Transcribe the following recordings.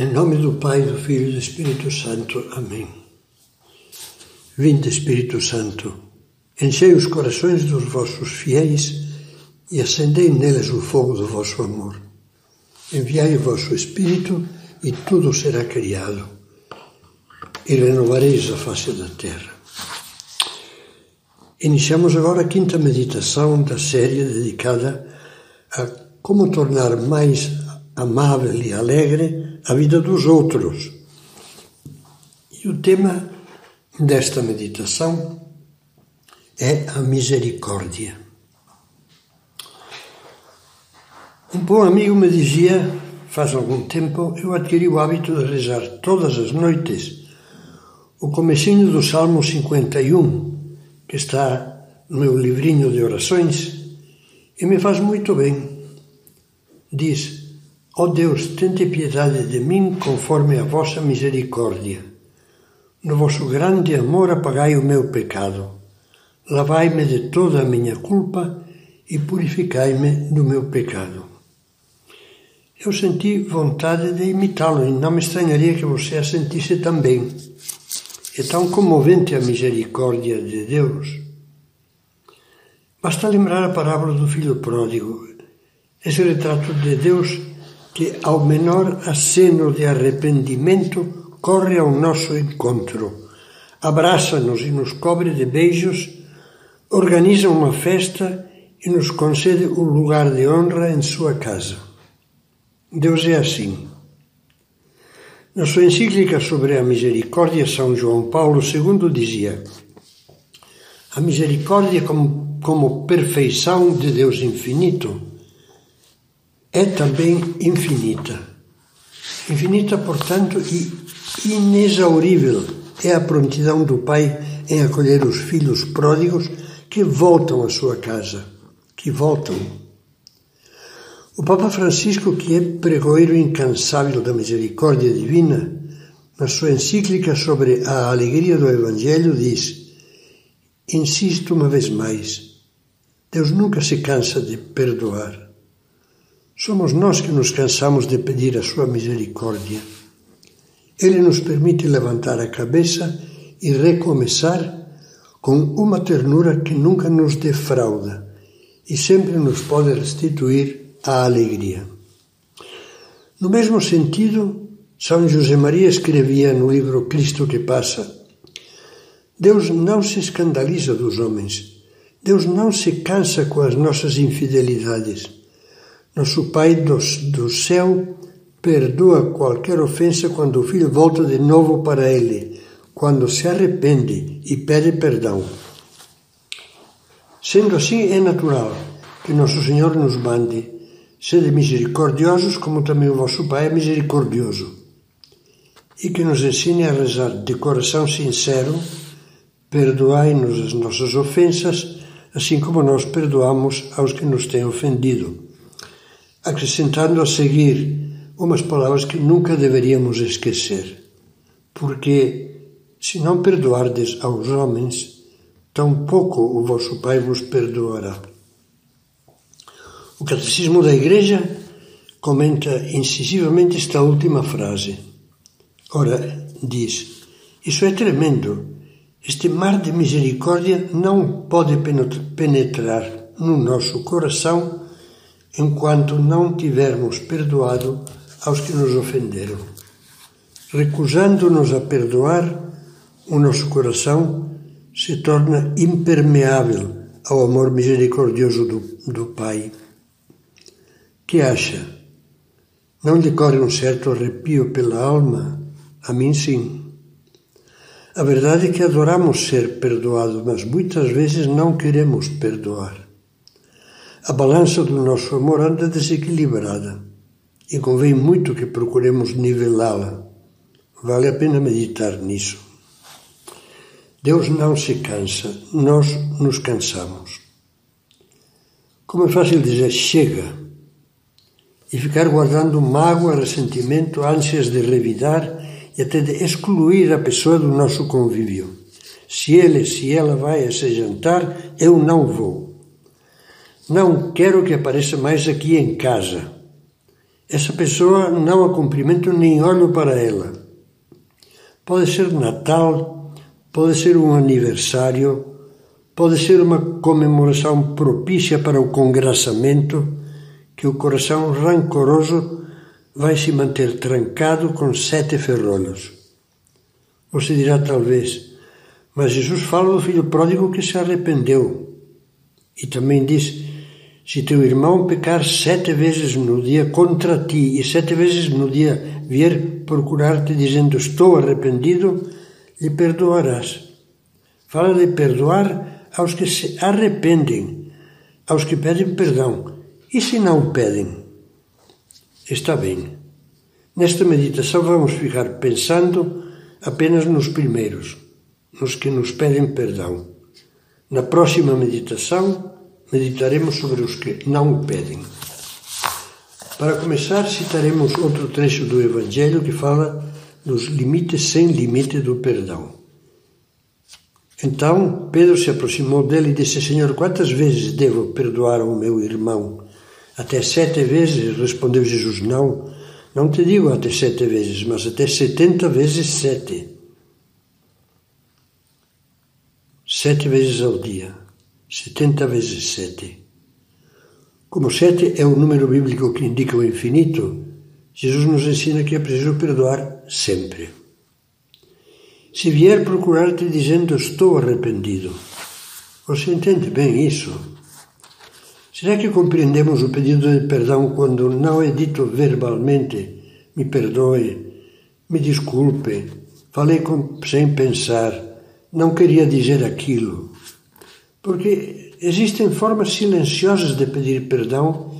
Em nome do Pai, do Filho e do Espírito Santo. Amém. Vinde, Espírito Santo, enchei os corações dos vossos fiéis e acendei neles o fogo do vosso amor. Enviai o vosso Espírito e tudo será criado e renovareis a face da terra. Iniciamos agora a quinta meditação da série dedicada a como tornar mais amável e alegre a vida dos outros. E o tema desta meditação é a misericórdia. Um bom amigo me dizia, faz algum tempo, eu adquiri o hábito de rezar todas as noites o comecinho do Salmo 51, que está no meu livrinho de orações, e me faz muito bem. Diz: ó Deus, tende piedade de mim conforme a vossa misericórdia. No vosso grande amor apagai o meu pecado. Lavai-me de toda a minha culpa e purificai-me do meu pecado. Eu senti vontade de imitá-lo e não me estranharia que você a sentisse também. É tão comovente a misericórdia de Deus. Basta lembrar a parábola do filho pródigo, esse retrato de Deus que, ao menor aceno de arrependimento, corre ao nosso encontro, abraça-nos e nos cobre de beijos, organiza uma festa e nos concede um lugar de honra em sua casa. Deus é assim. Na sua encíclica sobre a misericórdia, São João Paulo II dizia: a misericórdia como perfeição de Deus infinito é também infinita. Infinita, portanto, e inexaurível é a prontidão do Pai em acolher os filhos pródigos que voltam à sua casa, que voltam. O Papa Francisco, que é pregoeiro incansável da misericórdia divina, na sua encíclica sobre a alegria do Evangelho, diz: insisto uma vez mais, Deus nunca se cansa de perdoar. Somos nós que nos cansamos de pedir a sua misericórdia. Ele nos permite levantar a cabeça e recomeçar com uma ternura que nunca nos defrauda e sempre nos pode restituir a alegria. No mesmo sentido, São José Maria escrevia no livro Cristo que passa: Deus não se escandaliza dos homens, Deus não se cansa com as nossas infidelidades. Nosso Pai do céu perdoa qualquer ofensa quando o filho volta de novo para ele, quando se arrepende e pede perdão. Sendo assim, é natural que Nosso Senhor nos mande: sede misericordiosos como também o vosso Pai é misericordioso, e que nos ensine a rezar de coração sincero: perdoai-nos as nossas ofensas, assim como nós perdoamos aos que nos têm ofendido, acrescentando a seguir umas palavras que nunca deveríamos esquecer: porque se não perdoardes aos homens, tampouco o vosso Pai vos perdoará. O Catecismo da Igreja comenta incisivamente esta última frase. Ora, diz, isso é tremendo. Este mar de misericórdia não pode penetrar no nosso coração enquanto não tivermos perdoado aos que nos ofenderam. Recusando-nos a perdoar, o nosso coração se torna impermeável ao amor misericordioso do Pai. Que acha? Não lhe corre um certo arrepio pela alma? A mim sim. A verdade é que adoramos ser perdoados, mas muitas vezes não queremos perdoar. A balança do nosso amor anda desequilibrada e convém muito que procuremos nivelá-la. Vale a pena meditar nisso. Deus não se cansa, nós nos cansamos. Como é fácil dizer chega e ficar guardando mágoa, ressentimento, ânsias de revidar e até de excluir a pessoa do nosso convívio. Se ela vai a esse jantar, eu não vou. Não quero que apareça mais aqui em casa. essa pessoa não a cumprimento nem olho para ela. Pode ser Natal, pode ser um aniversário, pode ser uma comemoração propícia para o congraçamento, que o coração rancoroso vai se manter trancado com 7 ferrolhos. Você dirá talvez, mas Jesus fala do filho pródigo que se arrependeu. E também diz, se teu irmão pecar 7 vezes no dia contra ti, e 7 vezes no dia vier procurar-te dizendo, estou arrependido, lhe perdoarás. Fala de perdoar aos que se arrependem, aos que pedem perdão. E se não pedem? Está bem. Nesta meditação vamos ficar pensando apenas nos primeiros, nos que nos pedem perdão. Na próxima meditação, meditaremos sobre os que não pedem. Para começar, citaremos outro trecho do Evangelho que fala dos limites sem limite do perdão. Então, Pedro se aproximou dele e disse, Senhor, quantas vezes devo perdoar ao meu irmão? Até 7 vezes, respondeu Jesus, não te digo até 7 vezes, mas até 70 vezes 7. 7 vezes ao dia, 70 vezes 7. Como 7 é o número bíblico que indica o infinito, Jesus nos ensina que é preciso perdoar sempre. Se vier procurar-te dizendo, estou arrependido, você entende bem isso? Será que compreendemos o pedido de perdão quando não é dito verbalmente, me perdoe, me desculpe, falei sem pensar, não queria dizer aquilo? Porque existem formas silenciosas de pedir perdão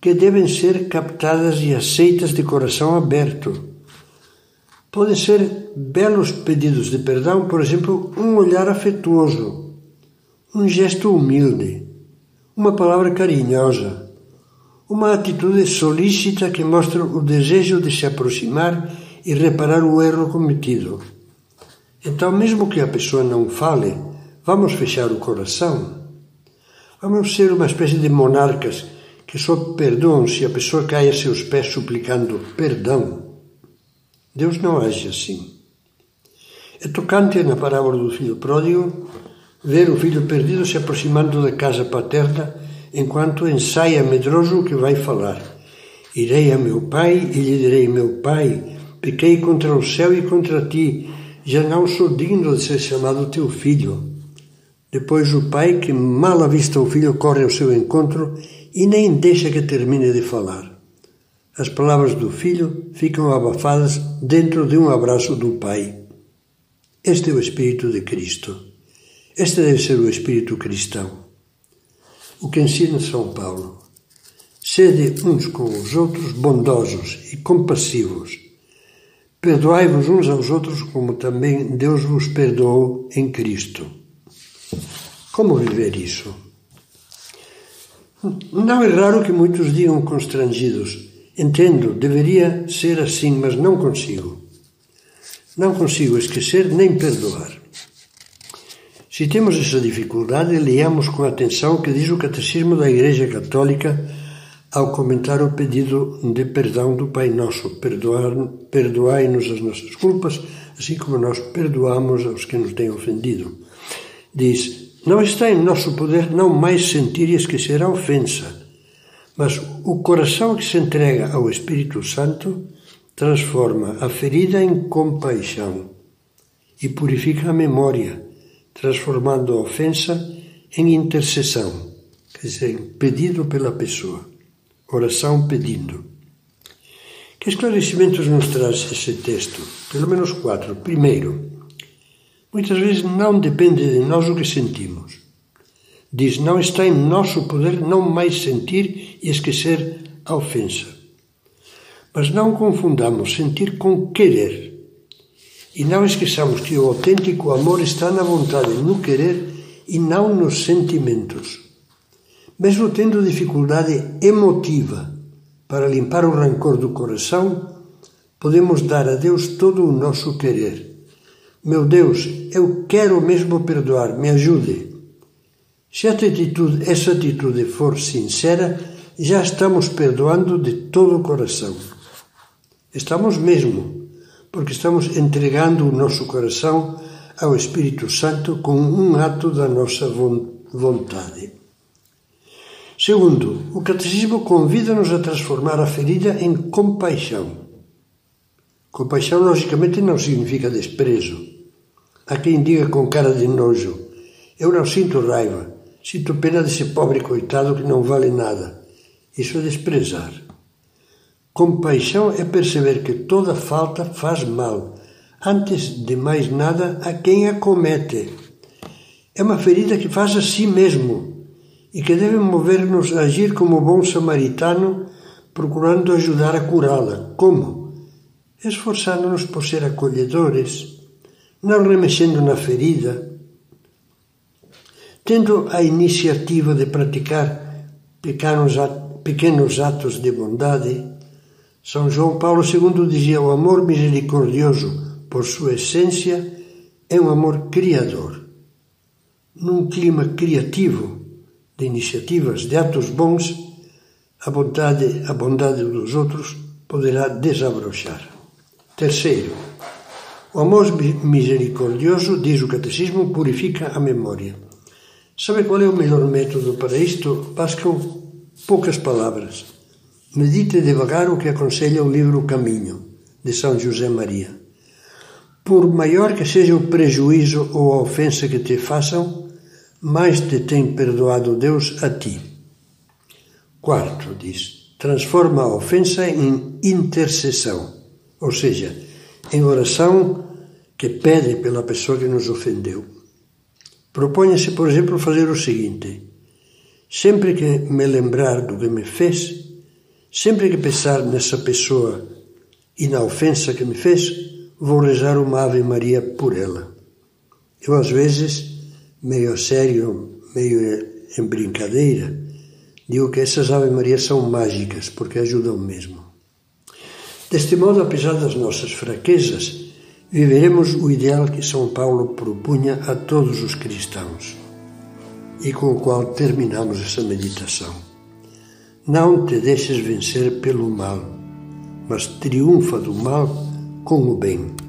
que devem ser captadas e aceitas de coração aberto. Podem ser belos pedidos de perdão, por exemplo, um olhar afetuoso, um gesto humilde, uma palavra carinhosa, uma atitude solícita que mostra o desejo de se aproximar e reparar o erro cometido. Então, mesmo que a pessoa não fale, vamos fechar o coração. Vamos ser uma espécie de monarcas que só perdoam se a pessoa cai a seus pés suplicando perdão. Deus não age assim. É tocante na parábola do filho pródigo ver o filho perdido se aproximando da casa paterna enquanto ensaia medroso o que vai falar. Irei a meu pai e lhe direi, meu pai, pequei contra o céu e contra ti, já não sou digno de ser chamado teu filho. Depois o pai, que mal avista o filho, corre ao seu encontro e nem deixa que termine de falar. As palavras do filho ficam abafadas dentro de um abraço do pai. Este é o Espírito de Cristo. Este deve ser o espírito cristão, o que ensina São Paulo. Sede uns com os outros bondosos e compassivos. Perdoai-vos uns aos outros como também Deus vos perdoou em Cristo. Como viver isso? Não é raro que muitos digam constrangidos. Entendo, deveria ser assim, mas não consigo. Não consigo esquecer nem perdoar. Se temos essa dificuldade, leamos com atenção o que diz o Catecismo da Igreja Católica ao comentar o pedido de perdão do Pai Nosso. Perdoai-nos as nossas culpas, assim como nós perdoamos aos que nos têm ofendido. Diz, não está em nosso poder não mais sentir e esquecer a ofensa, mas o coração que se entrega ao Espírito Santo transforma a ferida em compaixão e purifica a memória, transformando a ofensa em intercessão, quer dizer, pedido pela pessoa, oração pedindo. Que esclarecimentos nos traz esse texto? Pelo menos 4. Primeiro, muitas vezes não depende de nós o que sentimos. Diz, não está em nosso poder não mais sentir e esquecer a ofensa. Mas não confundamos sentir com querer. E não esqueçamos que o autêntico amor está na vontade, no querer e não nos sentimentos. Mesmo tendo dificuldade emotiva para limpar o rancor do coração, podemos dar a Deus todo o nosso querer. Meu Deus, eu quero mesmo perdoar, me ajude. Se essa atitude for sincera, e já estamos perdoando de todo o coração. Estamos mesmo, porque estamos entregando o nosso coração ao Espírito Santo com um ato da nossa vontade. Segundo, o Catecismo convida-nos a transformar a ferida em compaixão. Compaixão, logicamente, não significa desprezo. Há quem diga com cara de nojo: eu não sinto raiva, sinto pena desse pobre coitado que não vale nada. Isso é desprezar. Compaixão é perceber que toda falta faz mal, antes de mais nada, a quem a comete. É uma ferida que faz a si mesmo e que deve mover-nos a agir como bom samaritano, procurando ajudar a curá-la. Como? Esforçando-nos por ser acolhedores, não remexendo na ferida, tendo a iniciativa de praticar pequenos atos de bondade. São João Paulo II dizia: o amor misericordioso, por sua essência, é um amor criador. Num clima criativo de iniciativas, de atos bons, a bondade dos outros poderá desabrochar. Terceiro, o amor misericordioso, diz o Catecismo, purifica a memória. Sabe qual é o melhor método para isto? Bastam poucas palavras. Medite devagar o que aconselha o livro Caminho, de São José Maria. Por maior que seja o prejuízo ou a ofensa que te façam, mais te tem perdoado Deus a ti. Quarto, diz, transforma a ofensa em intercessão, ou seja, em oração que pede pela pessoa que nos ofendeu. Proponha-se, por exemplo, fazer o seguinte: sempre que me lembrar do que me fez, sempre que pensar nessa pessoa e na ofensa que me fez, vou rezar uma Ave Maria por ela. Eu, às vezes, meio a sério, meio em brincadeira, digo que essas Ave Marias são mágicas, porque ajudam mesmo. Deste modo, apesar das nossas fraquezas, viveremos o ideal que São Paulo propunha a todos os cristãos, e com o qual terminamos esta meditação. Não te deixes vencer pelo mal, mas triunfa do mal com o bem.